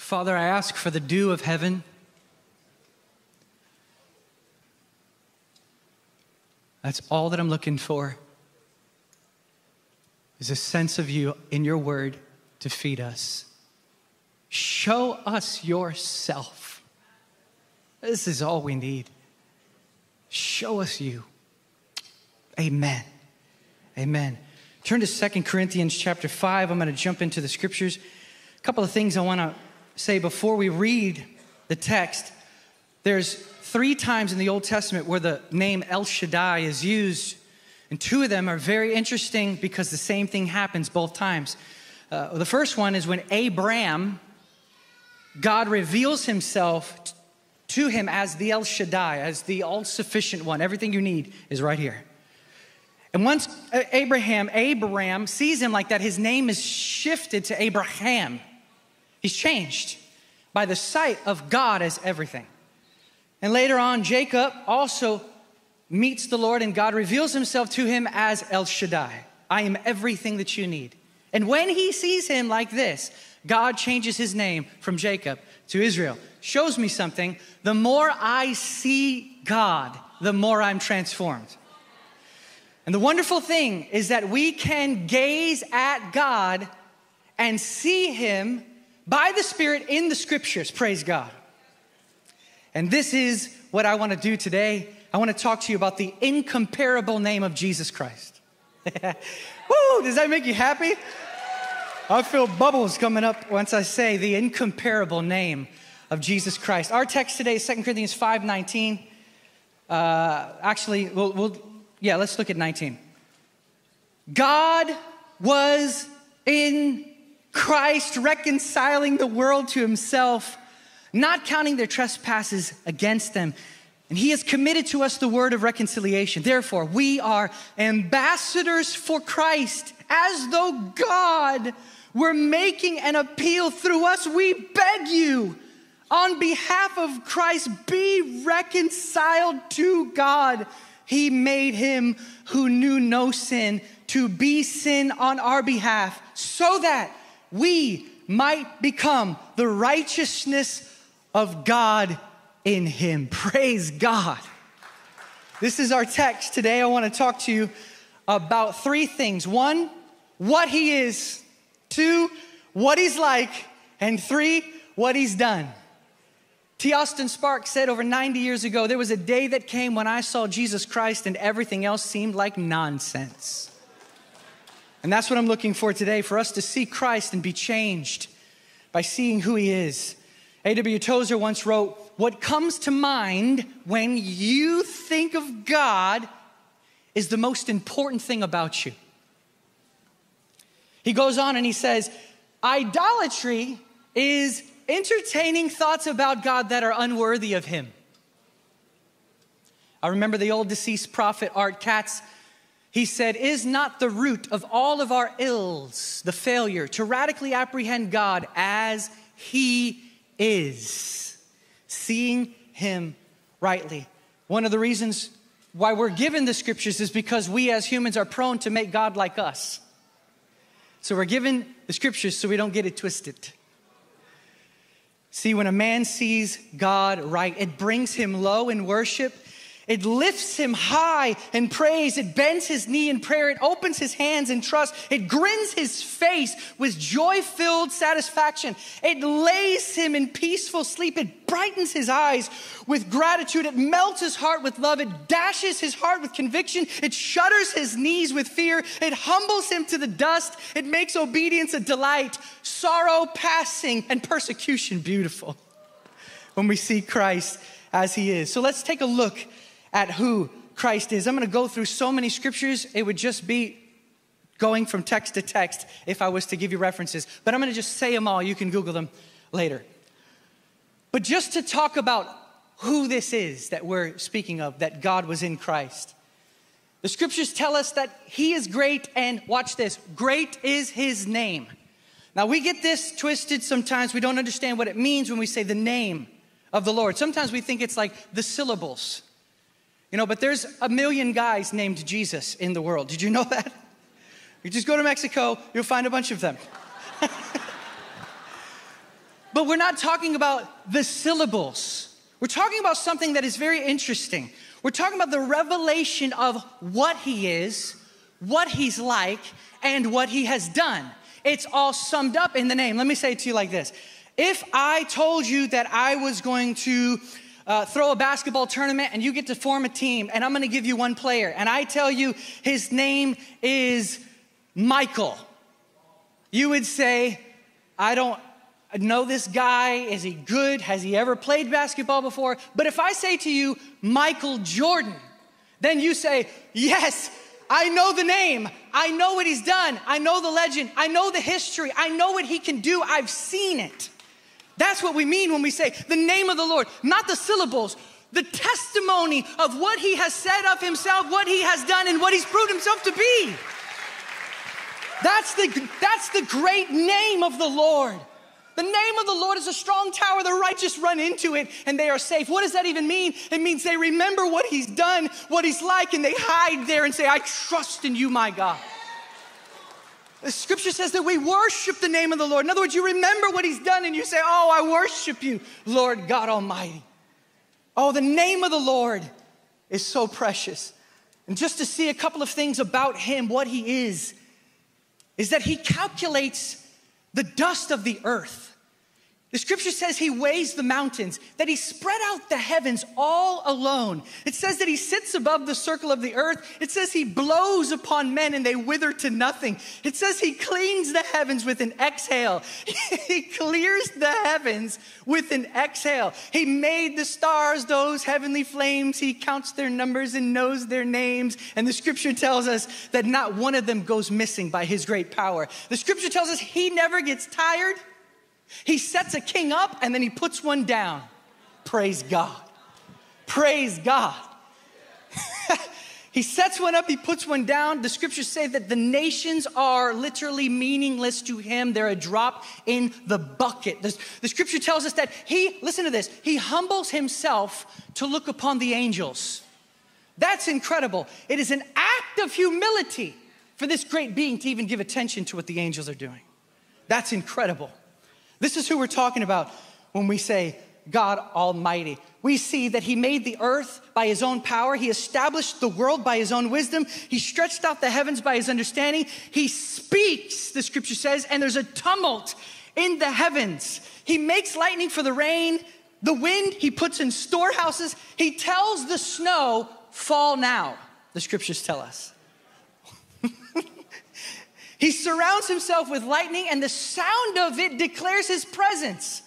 Father, I ask for the dew of heaven. That's all that I'm looking for, is a sense of you in your word to feed us. Show us yourself. This is all we need. Show us you. Amen. Amen. Turn to 2 Corinthians chapter 5. I'm going to jump into the scriptures. A couple of things I want to say before we read the text. There's 3 times in the Old Testament where the name El Shaddai is used, and 2 of them are very interesting because the same thing happens both times. The first one is when Abram, God reveals himself to him as the El Shaddai, as the all-sufficient one. Everything you need is right here. And once Abraham sees him like that, his name is shifted to Abraham. He's changed by the sight of God as everything. And later on, Jacob also meets the Lord, and God reveals himself to him as El Shaddai. I am everything that you need. And when he sees him like this, God changes his name from Jacob to Israel. Shows me something. The more I see God, the more I'm transformed. And the wonderful thing is that we can gaze at God and see him by the Spirit in the scriptures. Praise God. And this is what I want to do today. I want to talk to you about the incomparable name of Jesus Christ. Woo! Does that make you happy? I feel bubbles coming up once I say the incomparable name of Jesus Christ. Our text today is 2 Corinthians 5:19. Let's look at 19. God was in Christ reconciling the world to himself, not counting their trespasses against them. And he has committed to us the word of reconciliation. Therefore, we are ambassadors for Christ, as though God were making an appeal through us. We beg you, on behalf of Christ, be reconciled to God. He made him who knew no sin to be sin on our behalf, so that we might become the righteousness of God in him. Praise God. This is our text today. I want to talk to you about 3 things. 1, what he is. 2, what he's like. And 3, what he's done. T. Austin Sparks said over 90 years ago, there was a day that came when I saw Jesus Christ and everything else seemed like nonsense. And that's what I'm looking for today, for us to see Christ and be changed by seeing who he is. A.W. Tozer once wrote, what comes to mind when you think of God is the most important thing about you. He goes on and he says, idolatry is entertaining thoughts about God that are unworthy of him. I remember the old deceased prophet Art Katz. He said, is not the root of all of our ills the failure to radically apprehend God as he is, seeing him rightly? One of the reasons why we're given the scriptures is because we as humans are prone to make God like us. So we're given the scriptures so we don't get it twisted. See, when a man sees God right, it brings him low in worship. It lifts him high in praise. It bends his knee in prayer. It opens his hands in trust. It grins his face with joy-filled satisfaction. It lays him in peaceful sleep. It brightens his eyes with gratitude. It melts his heart with love. It dashes his heart with conviction. It shudders his knees with fear. It humbles him to the dust. It makes obedience a delight, sorrow passing, and persecution beautiful when we see Christ as he is. So let's take a look at who Christ is. I'm going to go through so many scriptures, it would just be going from text to text if I was to give you references. But I'm going to just say them all. You can Google them later. But just to talk about who this is that we're speaking of, that God was in Christ. The scriptures tell us that he is great, and watch this, great is his name. Now, we get this twisted sometimes. We don't understand what it means when we say the name of the Lord. Sometimes we think it's like the syllables. You know, but there's a million guys named Jesus in the world. Did you know that? You just go to Mexico, you'll find a bunch of them. But we're not talking about the syllables. We're talking about something that is very interesting. We're talking about the revelation of what he is, what he's like, and what he has done. It's all summed up in the name. Let me say it to you like this. If I told you that I was going to throw a basketball tournament and you get to form a team, and I'm going to give you one player, and I tell you his name is Michael, you would say, I don't know this guy. Is he good? Has he ever played basketball before? But if I say to you, Michael Jordan, then you say, yes, I know the name. I know what he's done. I know the legend. I know the history. I know what he can do. I've seen it. That's what we mean when we say the name of the Lord, not the syllables, the testimony of what he has said of himself, what he has done, and what he's proved himself to be. That's the great name of the Lord. The name of the Lord is a strong tower. The righteous run into it and they are safe. What does that even mean? It means they remember what he's done, what he's like, and they hide there and say, I trust in you, my God. The scripture says that we worship the name of the Lord. In other words, you remember what he's done and you say, oh, I worship you, Lord God Almighty. Oh, the name of the Lord is so precious. And just to see a couple of things about him, what he is that he calculates the dust of the earth. The scripture says he weighs the mountains, that he spread out the heavens all alone. It says that he sits above the circle of the earth. It says he blows upon men and they wither to nothing. It says he cleans the heavens with an exhale. He clears the heavens with an exhale. He made the stars, those heavenly flames. He counts their numbers and knows their names. And the scripture tells us that not one of them goes missing by his great power. The scripture tells us he never gets tired. He sets a king up and then he puts one down. Praise God. Praise God. He sets one up, he puts one down. The scriptures say that the nations are literally meaningless to him. They're a drop in the bucket. The scripture tells us that listen to this, he humbles himself to look upon the angels. That's incredible. It is an act of humility for this great being to even give attention to what the angels are doing. That's incredible. This is who we're talking about when we say God Almighty. We see that he made the earth by his own power. He established the world by his own wisdom. He stretched out the heavens by his understanding. He speaks, the scripture says, and there's a tumult in the heavens. He makes lightning for the rain, the wind he puts in storehouses. He tells the snow, fall now, the scriptures tell us. He surrounds himself with lightning, and the sound of it declares his presence.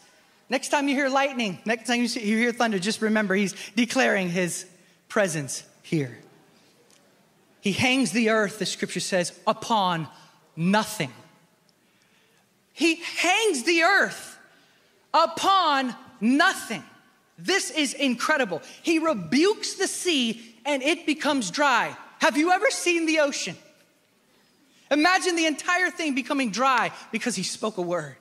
Next time you hear lightning, next time you hear thunder, just remember he's declaring his presence here. He hangs the earth, the scripture says, upon nothing. He hangs the earth upon nothing. This is incredible. He rebukes the sea, and it becomes dry. Have you ever seen the ocean? Imagine the entire thing becoming dry because he spoke a word.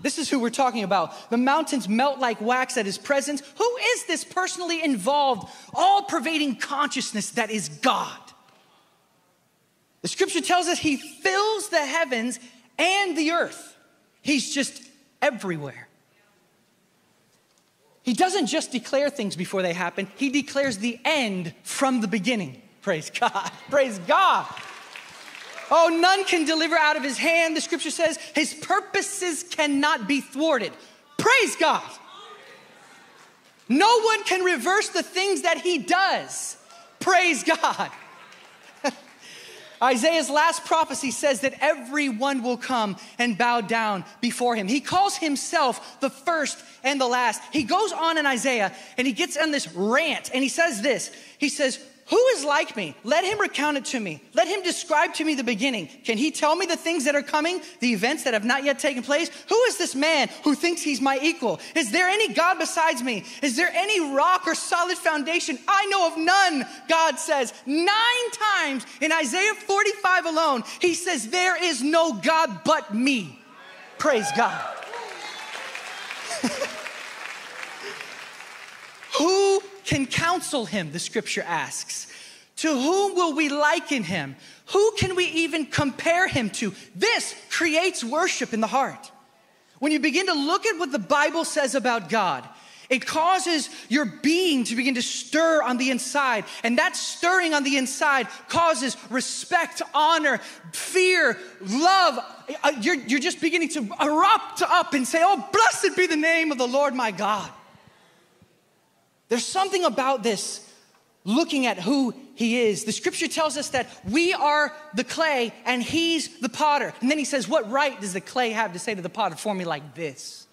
This is who we're talking about. The mountains melt like wax at his presence. Who is this personally involved, all-pervading consciousness that is God? The scripture tells us he fills the heavens and the earth. He's just everywhere. He doesn't just declare things before they happen. He declares the end from the beginning. Praise God. Praise God. Oh, none can deliver out of his hand. The scripture says his purposes cannot be thwarted. Praise God. No one can reverse the things that he does. Praise God. Isaiah's last prophecy says that everyone will come and bow down before him. He calls himself the first and the last. He goes on in Isaiah and he gets on this rant and he says this. He says, who is like me? Let him recount it to me. Let him describe to me the beginning. Can he tell me the things that are coming, the events that have not yet taken place? Who is this man who thinks he's my equal? Is there any God besides me? Is there any rock or solid foundation? I know of none, God says. 9 times in Isaiah 45 alone, he says, there is no God but me. Praise God. Who can counsel him, the scripture asks. To whom will we liken him? Who can we even compare him to? This creates worship in the heart. When you begin to look at what the Bible says about God, it causes your being to begin to stir on the inside. And that stirring on the inside causes respect, honor, fear, love. You're just beginning to erupt up and say, oh, blessed be the name of the Lord my God. There's something about this, looking at who he is. The scripture tells us that we are the clay and he's the potter. And then he says, what right does the clay have to say to the potter, form me like this?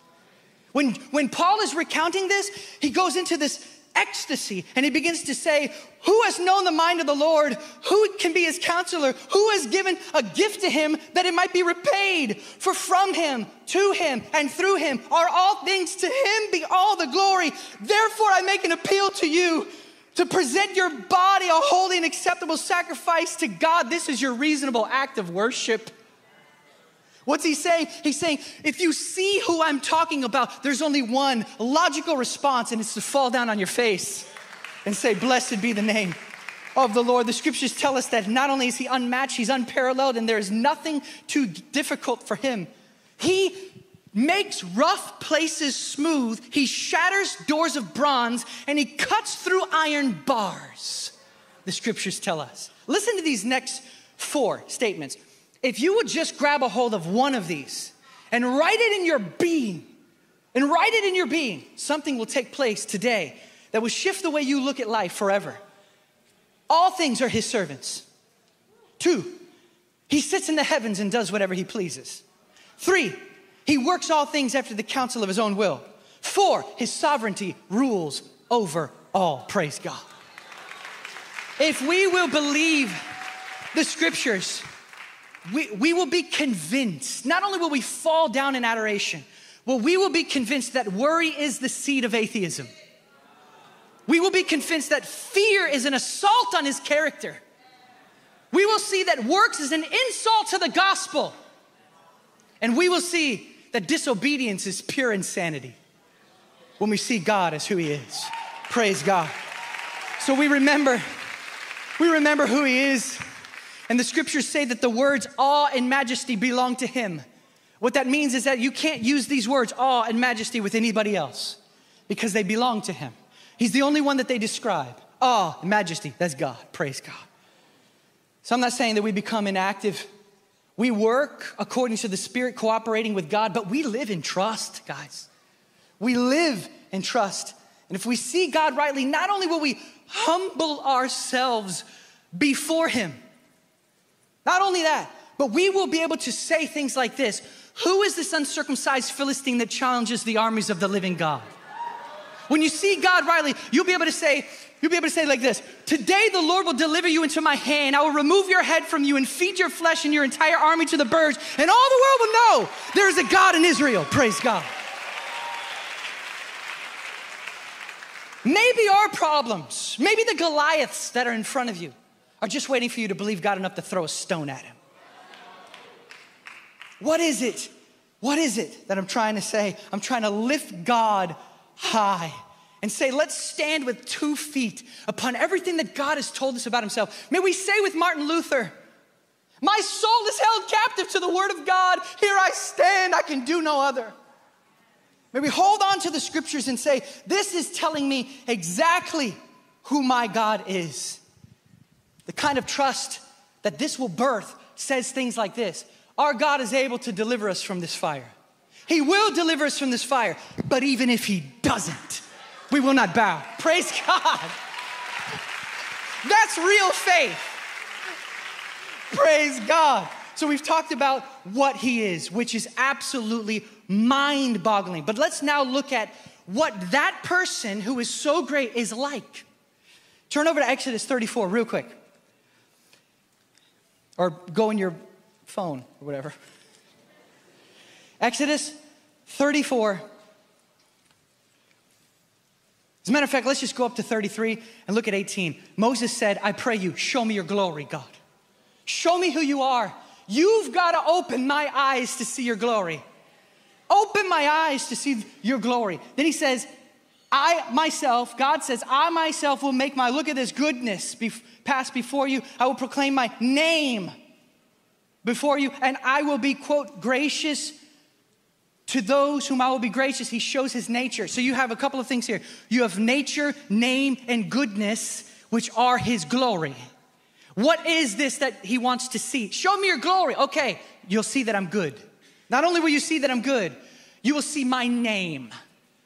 When Paul is recounting this, he goes into this ecstasy and he begins to say, who has known the mind of the Lord? Who can be his counselor? Who has given a gift to him that it might be repaid? For from him, to him, and through him are all things. To him be all the glory. Therefore I make an appeal to you to present your body a holy and acceptable sacrifice to God. This is your reasonable act of worship. What's he saying? He's saying, if you see who I'm talking about, there's only one logical response, and it's to fall down on your face and say, blessed be the name of the Lord. The scriptures tell us that not only is he unmatched, he's unparalleled, and there is nothing too difficult for him. He makes rough places smooth. He shatters doors of bronze, and he cuts through iron bars, the scriptures tell us. Listen to these next four statements. If you would just grab a hold of one of these and write it in your being, something will take place today that will shift the way you look at life forever. All things are his servants. 2, he sits in the heavens and does whatever he pleases. 3, he works all things after the counsel of his own will. 4, his sovereignty rules over all. Praise God. If we will believe the scriptures, we will be convinced. Not only will we fall down in adoration, but we will be convinced that worry is the seed of atheism. We will be convinced that fear is an assault on his character. We will see that works is an insult to the gospel. And we will see that disobedience is pure insanity when we see God as who he is. Praise God. So we remember who he is. And the scriptures say that the words awe and majesty belong to him. What that means is that you can't use these words awe and majesty with anybody else because they belong to him. He's the only one that they describe. Awe and majesty, that's God. Praise God. So I'm not saying that we become inactive. We work according to the Spirit, cooperating with God, but we live in trust, guys. We live in trust. And if we see God rightly, not only will we humble ourselves before him, not only that, but we will be able to say things like this. Who is this uncircumcised Philistine that challenges the armies of the living God? When you see God rightly, you'll be able to say like this, today the Lord will deliver you into my hand. I will remove your head from you and feed your flesh and your entire army to the birds. And all the world will know there is a God in Israel. Praise God. Maybe our problems, maybe the Goliaths that are in front of you are just waiting for you to believe God enough to throw a stone at him. What is it? What is it that I'm trying to say? I'm trying to lift God high and say, let's stand with 2 feet upon everything that God has told us about himself. May we say with Martin Luther, my soul is held captive to the word of God. Here I stand, I can do no other. May we hold on to the scriptures and say, this is telling me exactly who my God is. The kind of trust that this will birth says things like this. Our God is able to deliver us from this fire. He will deliver us from this fire. But even if he doesn't, we will not bow. Praise God. That's real faith. Praise God. So we've talked about what he is, which is absolutely mind-boggling. But let's now look at what that person who is so great is like. Turn over to Exodus 34 real quick. Or go in your phone or whatever. Exodus 34. As a matter of fact, let's just go up to 33 and look at 18. Moses said, I pray you, show me your glory, God. Show me who you are. You've got to open my eyes to see your glory. Open my eyes to see your glory. Then he says, God says, I myself will make my, look at this goodness pass before you. I will proclaim my name before you, and I will be, quote, gracious To those whom I will be gracious, he shows his nature. So you have a couple of things here. You have nature, name, and goodness, which are his glory. What is this that he wants to see? Show me your glory. Okay, you'll see that I'm good. Not only will you see that I'm good, you will see my name.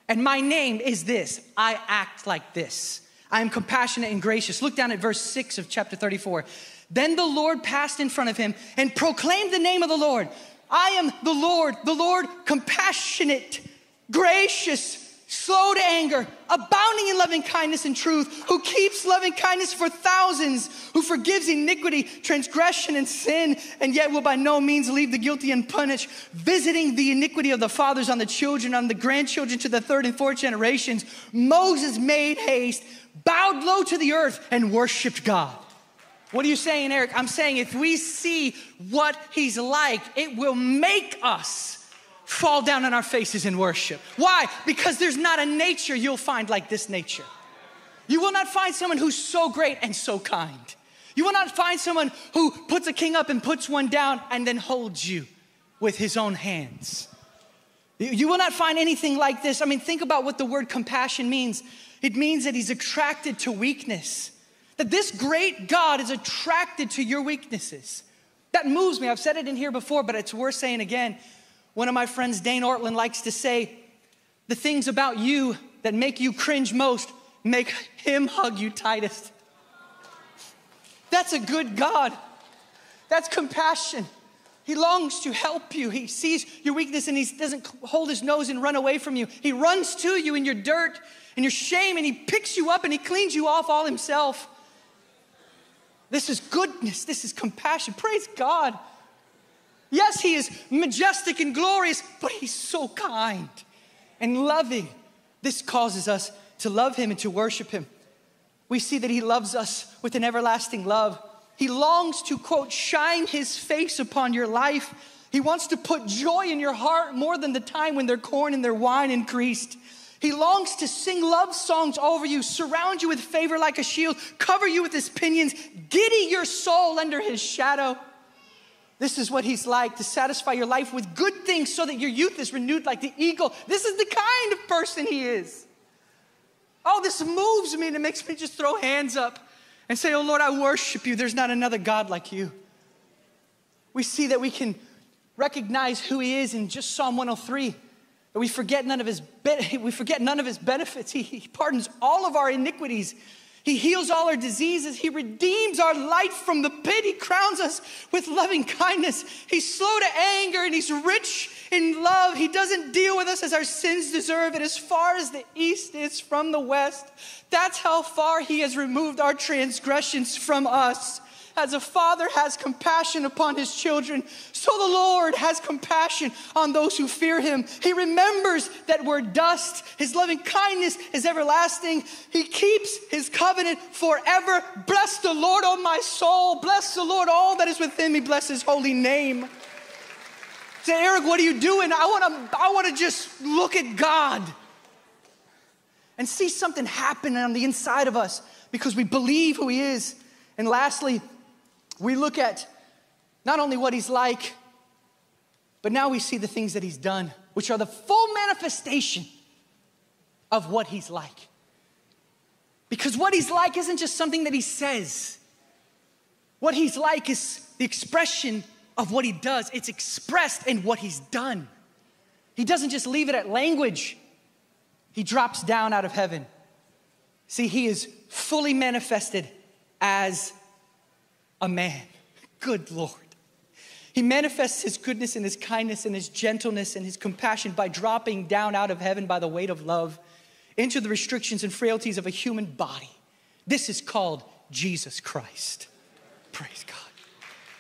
And my name is this. I act like this. I am compassionate and gracious. Look down at verse 6 of chapter 34. Then the Lord passed in front of him and proclaimed the name of the Lord. I am the Lord compassionate, gracious, slow to anger, abounding in loving kindness and truth, who keeps loving kindness for thousands, who forgives iniquity, transgression, and sin, and yet will by no means leave the guilty unpunished, visiting the iniquity of the fathers on the children, on the grandchildren to the third and fourth generations. Moses made haste, bowed low to the earth, and worshiped God. What are you saying, Eric? I'm saying if we see what he's like, it will make us fall down on our faces in worship. Why? Because there's not a nature you'll find like this nature. You will not find someone who's so great and so kind. You will not find someone who puts a king up and puts one down and then holds you with his own hands. You will not find anything like this. I mean, think about what the word compassion means. It means that he's attracted to weakness. That this great God is attracted to your weaknesses. That moves me. I've said it in here before, but it's worth saying again. One of my friends, Dane Ortlund, likes to say, the things about you that make you cringe most make him hug you tightest. That's a good God. That's compassion. He longs to help you. He sees your weakness and he doesn't hold his nose and run away from you. He runs to you in your dirt and your shame and he picks you up and he cleans you off all himself. This is goodness. This is compassion. Praise God. Yes, he is majestic and glorious, but he's so kind and loving. This causes us to love him and to worship him. We see that he loves us with an everlasting love. He longs to, quote, shine his face upon your life. He wants to put joy in your heart more than the time when their corn and their wine increased. He longs to sing love songs over you, surround you with favor like a shield, cover you with his pinions, giddy your soul under his shadow. This is what he's like, to satisfy your life with good things so that your youth is renewed like the eagle. This is the kind of person he is. Oh, this moves me and it makes me just throw hands up and say, oh Lord, I worship you. There's not another God like you. We see that we can recognize who he is in just Psalm 103. That we forget none of his benefits. He pardons all of our iniquities. He heals all our diseases. He redeems our life from the pit. He crowns us with loving kindness. He's slow to anger and he's rich in love. He doesn't deal with us as our sins deserve. And as far as the east is from the west, that's how far he has removed our transgressions from us. As a father has compassion upon his children, so the Lord has compassion on those who fear him. He remembers that we're dust. His loving kindness is everlasting. He keeps his covenant forever. Bless the Lord, O my soul. Bless the Lord, all that is within me. Bless his holy name. Say, Eric, what are you doing? I want to just look at God and see something happen on the inside of us because we believe who he is. And lastly, we look at not only what he's like, but now we see the things that he's done, which are the full manifestation of what he's like. Because what he's like isn't just something that he says. What he's like is the expression of what he does. It's expressed in what he's done. He doesn't just leave it at language. He drops down out of heaven. See, he is fully manifested as a man. Good Lord. He manifests his goodness and his kindness and his gentleness and his compassion by dropping down out of heaven by the weight of love into the restrictions and frailties of a human body. This is called Jesus Christ. Praise God.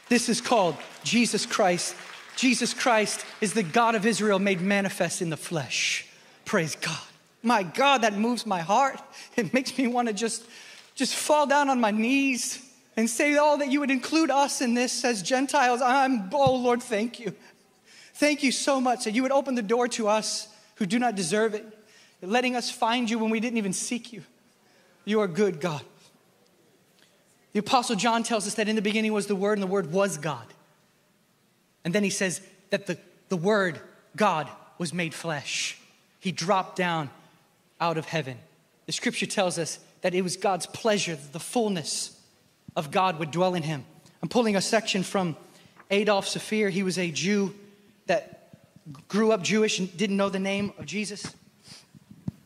This is called Jesus Christ. Jesus Christ is the God of Israel made manifest in the flesh. Praise God. My God, that moves my heart. It makes me want to just fall down on my knees and say, oh, that you would include us in this as Gentiles. Oh, Lord, thank you. Thank you so much that you would open the door to us who do not deserve it, letting us find you when we didn't even seek you. You are good, God. The Apostle John tells us that in the beginning was the Word, and the Word was God. And then he says that the Word, God, was made flesh. He dropped down out of heaven. The scripture tells us that it was God's pleasure that the fullness of God would dwell in him. I'm pulling a section from Adolf Saphir. He was a Jew that grew up Jewish and didn't know the name of Jesus.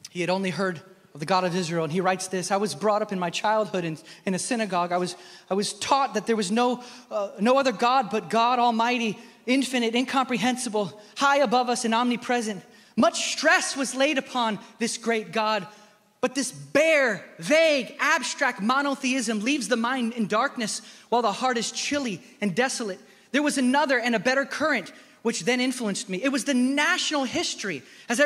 He had only heard of the God of Israel, and he writes this: I was brought up in my childhood in a synagogue. I was taught that there was no other God but God Almighty, infinite, incomprehensible, high above us and omnipresent. Much stress was laid upon this great God, but this bare, vague, abstract monotheism leaves the mind in darkness while the heart is chilly and desolate. There was another and a better current, which then influenced me. It was the national history. As I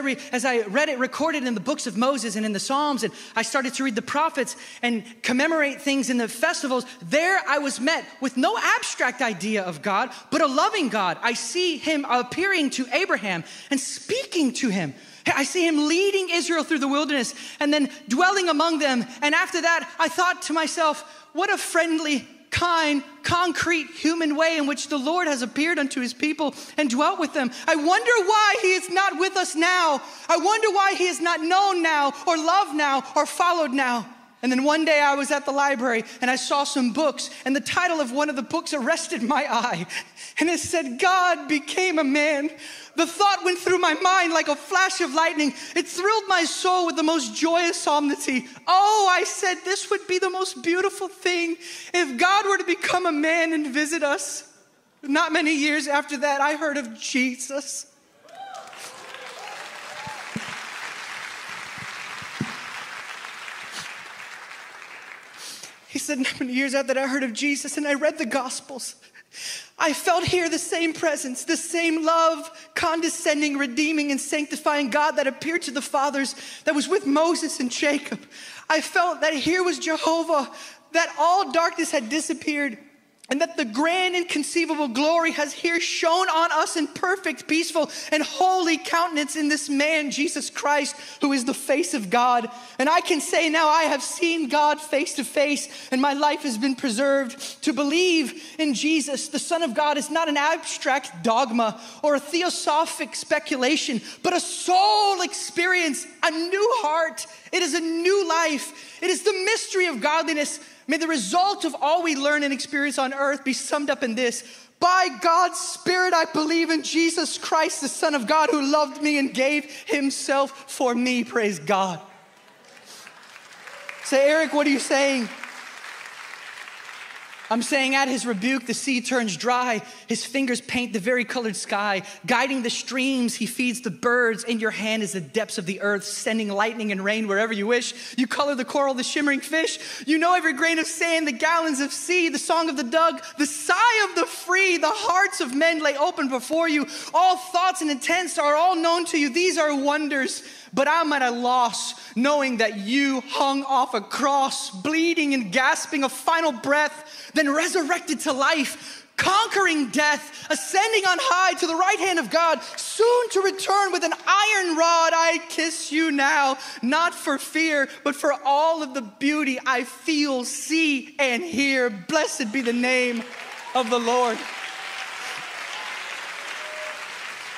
read it recorded in the books of Moses and in the Psalms, and I started to read the prophets and commemorate things in the festivals, there I was met with no abstract idea of God, but a loving God. I see him appearing to Abraham and speaking to him. I see him leading Israel through the wilderness and then dwelling among them. And after that, I thought to myself, what a friendly, kind, concrete human way in which the Lord has appeared unto his people and dwelt with them. I wonder why he is not with us now. I wonder why he is not known now or loved now or followed now. And then one day I was at the library and I saw some books, and the title of one of the books arrested my eye. And it said, God became a man. The thought went through my mind like a flash of lightning. It thrilled my soul with the most joyous solemnity. Oh, I said, this would be the most beautiful thing if God were to become a man and visit us. Not many years after that, I heard of Jesus. He said, not many years after that, I heard of Jesus and I read the Gospels. I felt here the same presence, the same love, condescending, redeeming, and sanctifying God that appeared to the fathers, that was with Moses and Jacob. I felt that here was Jehovah, that all darkness had disappeared, and that the grand inconceivable glory has here shone on us in perfect, peaceful, and holy countenance in this man, Jesus Christ, who is the face of God. And I can say now I have seen God face to face, and my life has been preserved. To believe in Jesus, the Son of God, is not an abstract dogma or a theosophic speculation, but a soul experience, a new heart. It is a new life. It is the mystery of godliness. May the result of all we learn and experience on earth be summed up in this: by God's Spirit, I believe in Jesus Christ, the Son of God, who loved me and gave himself for me. Praise God. Say, Eric, what are you saying? I'm saying, at his rebuke, the sea turns dry. His fingers paint the vari-colored sky. Guiding the streams, he feeds the birds. In your hand is the depths of the earth, sending lightning and rain wherever you wish. You color the coral, the shimmering fish. You know every grain of sand, the gallons of sea, the song of the dug, the sigh of the free. The hearts of men lay open before you. All thoughts and intents are all known to you. These are wonders. But I'm at a loss, knowing that you hung off a cross, bleeding and gasping a final breath, then resurrected to life, conquering death, ascending on high to the right hand of God, soon to return with an iron rod. I kiss you now, not for fear, but for all of the beauty I feel, see, and hear. Blessed be the name of the Lord.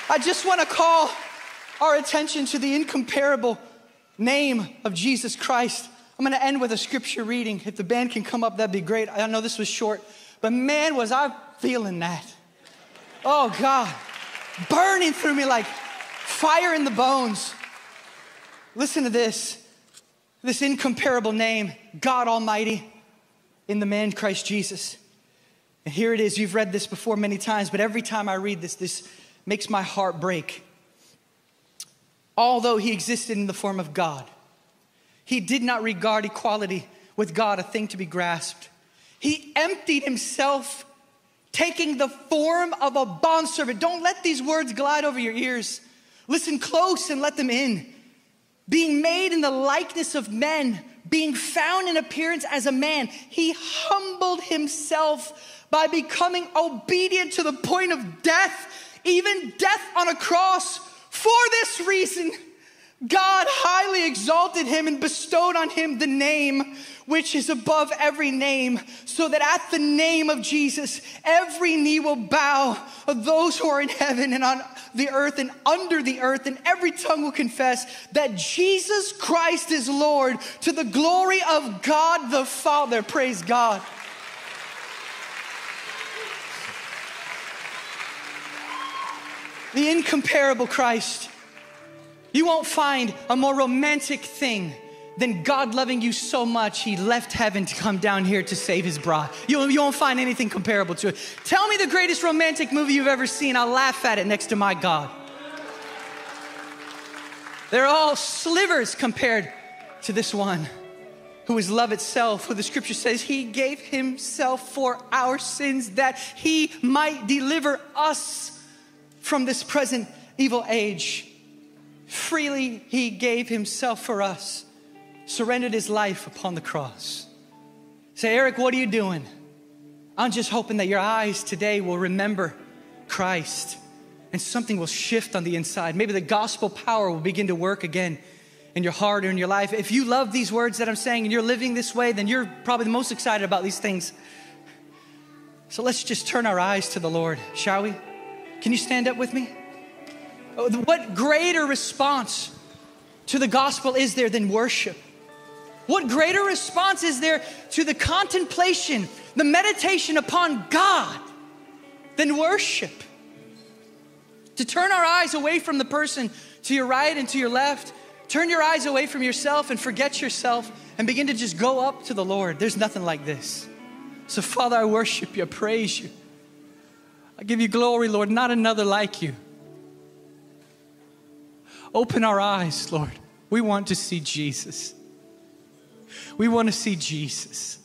I just want to call our attention to the incomparable name of Jesus Christ. I'm going to end with a scripture reading. If the band can come up, that'd be great. I know this was short, but man, was I feeling that. Oh God, burning through me like fire in the bones. Listen to this incomparable name, God Almighty, in the man Christ Jesus. And here it is. You've read this before many times, but every time I read this, this makes my heart break. Although he existed in the form of God, he did not regard equality with God a thing to be grasped. He emptied himself, taking the form of a bondservant. Don't let these words glide over your ears. Listen close and let them in. Being made in the likeness of men, being found in appearance as a man, he humbled himself by becoming obedient to the point of death, even death on a cross. For this reason, God highly exalted him and bestowed on him the name which is above every name, so that at the name of Jesus, every knee will bow, of those who are in heaven and on the earth and under the earth, and every tongue will confess that Jesus Christ is Lord, to the glory of God the Father. Praise God. The incomparable Christ. You won't find a more romantic thing than God loving you so much he left heaven to come down here to save his bride. You won't find anything comparable to it. Tell me the greatest romantic movie you've ever seen. I'll laugh at it next to my God. They're all slivers compared to this one who is love itself, who the scripture says he gave himself for our sins that he might deliver us from this present evil age. Freely he gave himself for us, surrendered his life upon the cross. Say, Eric, what are you doing? I'm just hoping that your eyes today will remember Christ and something will shift on the inside. Maybe the gospel power will begin to work again in your heart or in your life. If you love these words that I'm saying and you're living this way, then you're probably the most excited about these things. So let's just turn our eyes to the Lord, shall we? Can you stand up with me? What greater response to the gospel is there than worship? What greater response is there to the contemplation, the meditation upon God than worship? To turn our eyes away from the person to your right and to your left, turn your eyes away from yourself and forget yourself and begin to just go up to the Lord. There's nothing like this. So Father, I worship you, I praise you. I give you glory, Lord, not another like you. Open our eyes, Lord. We want to see Jesus. We want to see Jesus.